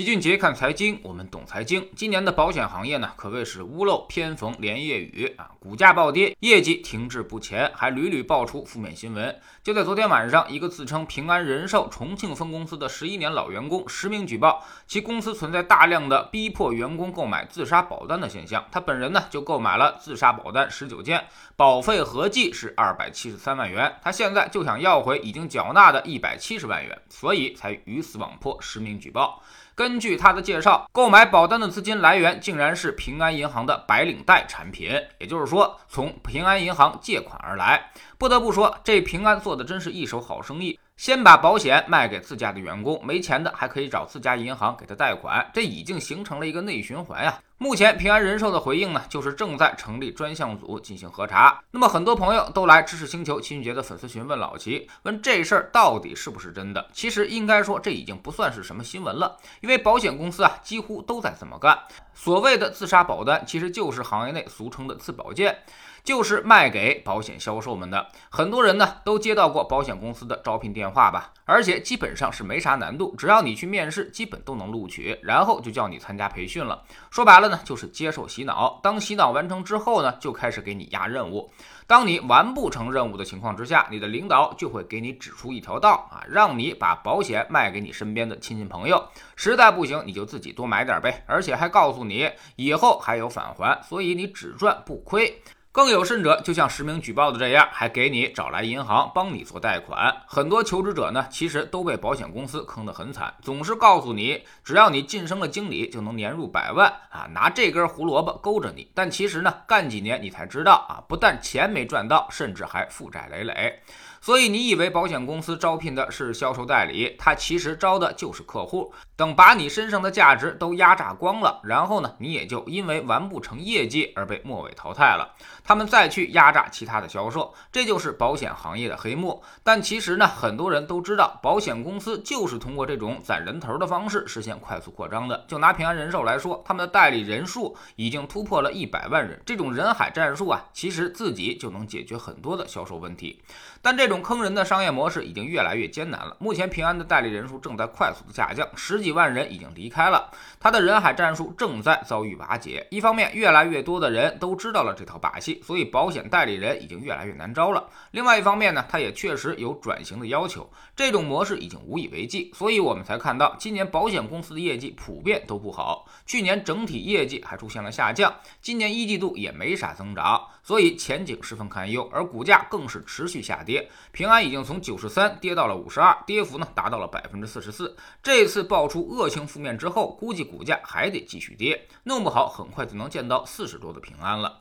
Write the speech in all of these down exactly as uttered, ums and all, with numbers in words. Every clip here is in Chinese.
齐俊杰看财经，我们懂财经。今年的保险行业呢，可谓是屋漏偏逢连夜雨啊，股价暴跌，业绩停滞不前，还屡屡爆出负面新闻。就在昨天晚上，一个自称平安人寿重庆分公司的十一年老员工实名举报，其公司存在大量的逼迫员工购买自杀保单的现象。他本人呢，就购买了自杀保单十九件，保费合计是二百七十三万元。他现在就想要回已经缴纳的一百七十万元，所以才鱼死网破，实名举报。根据他的介绍，购买保单的资金来源竟然是平安银行的白领贷产品，也就是说从平安银行借款而来。不得不说，这平安做的真是一手好生意，先把保险卖给自家的员工，没钱的还可以找自家银行给他贷款，这已经形成了一个内循环啊。目前平安人寿的回应呢，就是正在成立专项组进行核查。那么很多朋友都来知识星球齐俊杰的粉丝群问老齐，问这事儿到底是不是真的。其实应该说这已经不算是什么新闻了，因为保险公司啊几乎都在这么干。所谓的自杀保单其实就是行业内俗称的自保件，就是卖给保险销售们的。很多人呢都接到过保险公司的招聘电话吧，而且基本上是没啥难度，只要你去面试基本都能录取，然后就叫你参加培训了。说白了就是接受洗脑，当洗脑完成之后呢，就开始给你压任务。当你完不成任务的情况之下，你的领导就会给你指出一条道啊，让你把保险卖给你身边的亲戚朋友，实在不行你就自己多买点呗，而且还告诉你以后还有返还，所以你只赚不亏。更有甚者，就像实名举报的这样，还给你找来银行帮你做贷款。很多求职者呢，其实都被保险公司坑得很惨，总是告诉你，只要你晋升了经理就能年入百万啊，拿这根胡萝卜勾着你。但其实呢，干几年你才知道啊，不但钱没赚到，甚至还负债累累。所以你以为保险公司招聘的是销售代理，他其实招的就是客户。等把你身上的价值都压榨光了，然后呢，你也就因为完不成业绩而被末尾淘汰了。他们再去压榨其他的销售，这就是保险行业的黑幕。但其实呢，很多人都知道，保险公司就是通过这种攒人头的方式实现快速扩张的。就拿平安人寿来说，他们的代理人数已经突破了一百万人，这种人海战术啊，其实自己就能解决很多的销售问题。但这种坑人的商业模式已经越来越艰难了。目前平安的代理人数正在快速的下降，十几万人已经离开了，他的人海战术正在遭遇瓦解。一方面，越来越多的人都知道了这套把戏，所以保险代理人已经越来越难招了。另外一方面呢，它也确实有转型的要求，这种模式已经无以为继，所以我们才看到今年保险公司的业绩普遍都不好，去年整体业绩还出现了下降，今年一季度也没啥增长，所以前景十分堪忧，而股价更是持续下跌。平安已经从九十三跌到了五十二，跌幅呢达到了 百分之四十四。 这次爆出恶性负面之后，估计股价还得继续跌，弄不好很快就能见到四十多的平安了。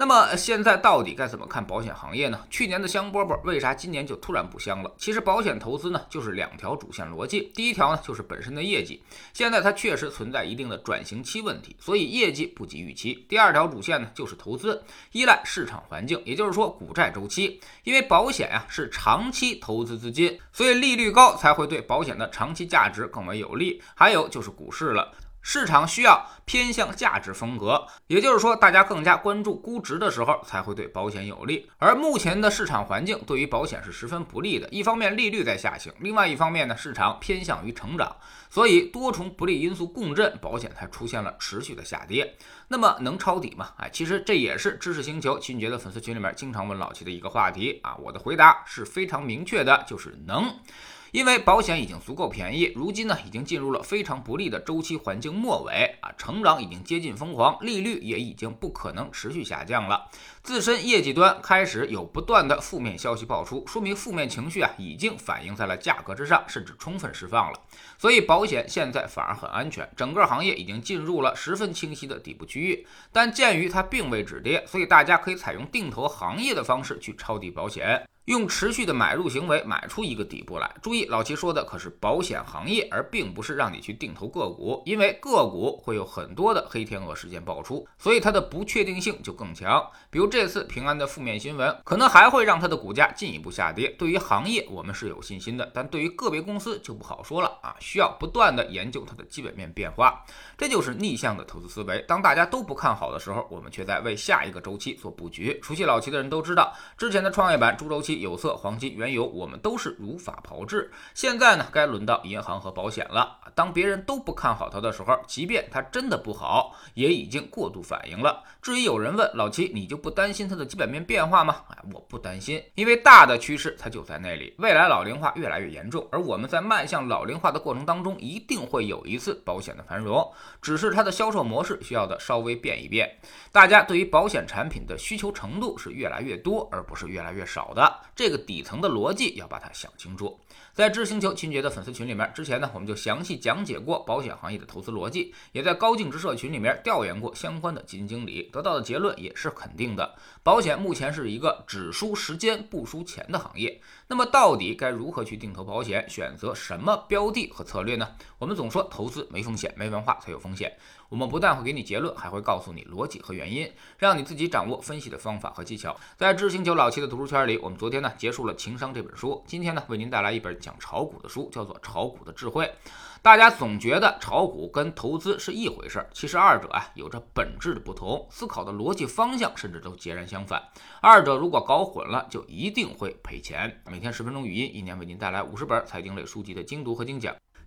那么现在到底该怎么看保险行业呢？去年的香饽饽为啥今年就突然不香了？其实保险投资呢，就是两条主线逻辑。第一条呢，就是本身的业绩，现在它确实存在一定的转型期问题，所以业绩不及预期。第二条主线呢，就是投资，依赖市场环境，也就是说股债周期。因为保险啊是长期投资资金，所以利率高才会对保险的长期价值更为有利。还有就是股市了，市场需要偏向价值风格，也就是说大家更加关注估值的时候才会对保险有利。而目前的市场环境对于保险是十分不利的，一方面利率在下行，另外一方面呢，市场偏向于成长，所以多重不利因素共振，保险才出现了持续的下跌。那么能抄底吗？哎，其实这也是知识星球齐俊杰的粉丝群里面经常问老齐的一个话题啊。我的回答是非常明确的，就是能。因为保险已经足够便宜，如今呢已经进入了非常不利的周期环境末尾啊，成长已经接近疯狂，利率也已经不可能持续下降了，自身业绩端开始有不断的负面消息爆出，说明负面情绪啊已经反映在了价格之上，甚至充分释放了。所以保险现在反而很安全，整个行业已经进入了十分清晰的底部区域。但鉴于它并未止跌，所以大家可以采用定投行业的方式去抄底保险，用持续的买入行为买出一个底部来。注意，老齐说的可是保险行业，而并不是让你去定投个股，因为个股会有很多的黑天鹅事件爆出，所以它的不确定性就更强。比如这次平安的负面新闻，可能还会让它的股价进一步下跌。对于行业我们是有信心的，但对于个别公司就不好说了啊，需要不断的研究它的基本面变化。这就是逆向的投资思维，当大家都不看好的时候，我们却在为下一个周期做布局。熟悉老齐的人都知道，之前的创业板猪周期期、有色、黄金、原油，我们都是如法炮制。现在呢，该轮到银行和保险了。当别人都不看好它的时候，即便它真的不好，也已经过度反应了。至于有人问老齐，你就不担心它的基本面变化吗？哎，我不担心，因为大的趋势它就在那里。未来老龄化越来越严重，而我们在迈向老龄化的过程当中，一定会有一次保险的繁荣，只是它的销售模式需要的稍微变一变。大家对于保险产品的需求程度是越来越多，而不是越来越少的，这个底层的逻辑要把它想清楚。在知星球秦杰的粉丝群里面，之前呢我们就详细讲解过保险行业的投资逻辑，也在高净值社群里面调研过相关的基金经理，得到的结论也是肯定的，保险目前是一个只输时间不输钱的行业。那么到底该如何去定投保险，选择什么标的和策略呢？我们总说投资没风险，没文化才有风险，我们不但会给你结论，还会告诉你逻辑和原因，让你自己掌握分析的方法和技巧。在知星球老七的读书圈里，我们昨天呢结束了《情商》这本书，今天呢为您带来一本讲炒股的书，叫做《炒股的智慧》。大家总觉得炒股跟投资是一回事，其实二者啊有着本质的不同，思考的逻辑方向甚至都截然相反。二者如果搞混了，就一定会赔钱。每天十分钟语音，一年为您带来五十本财经类书籍的精读和精讲。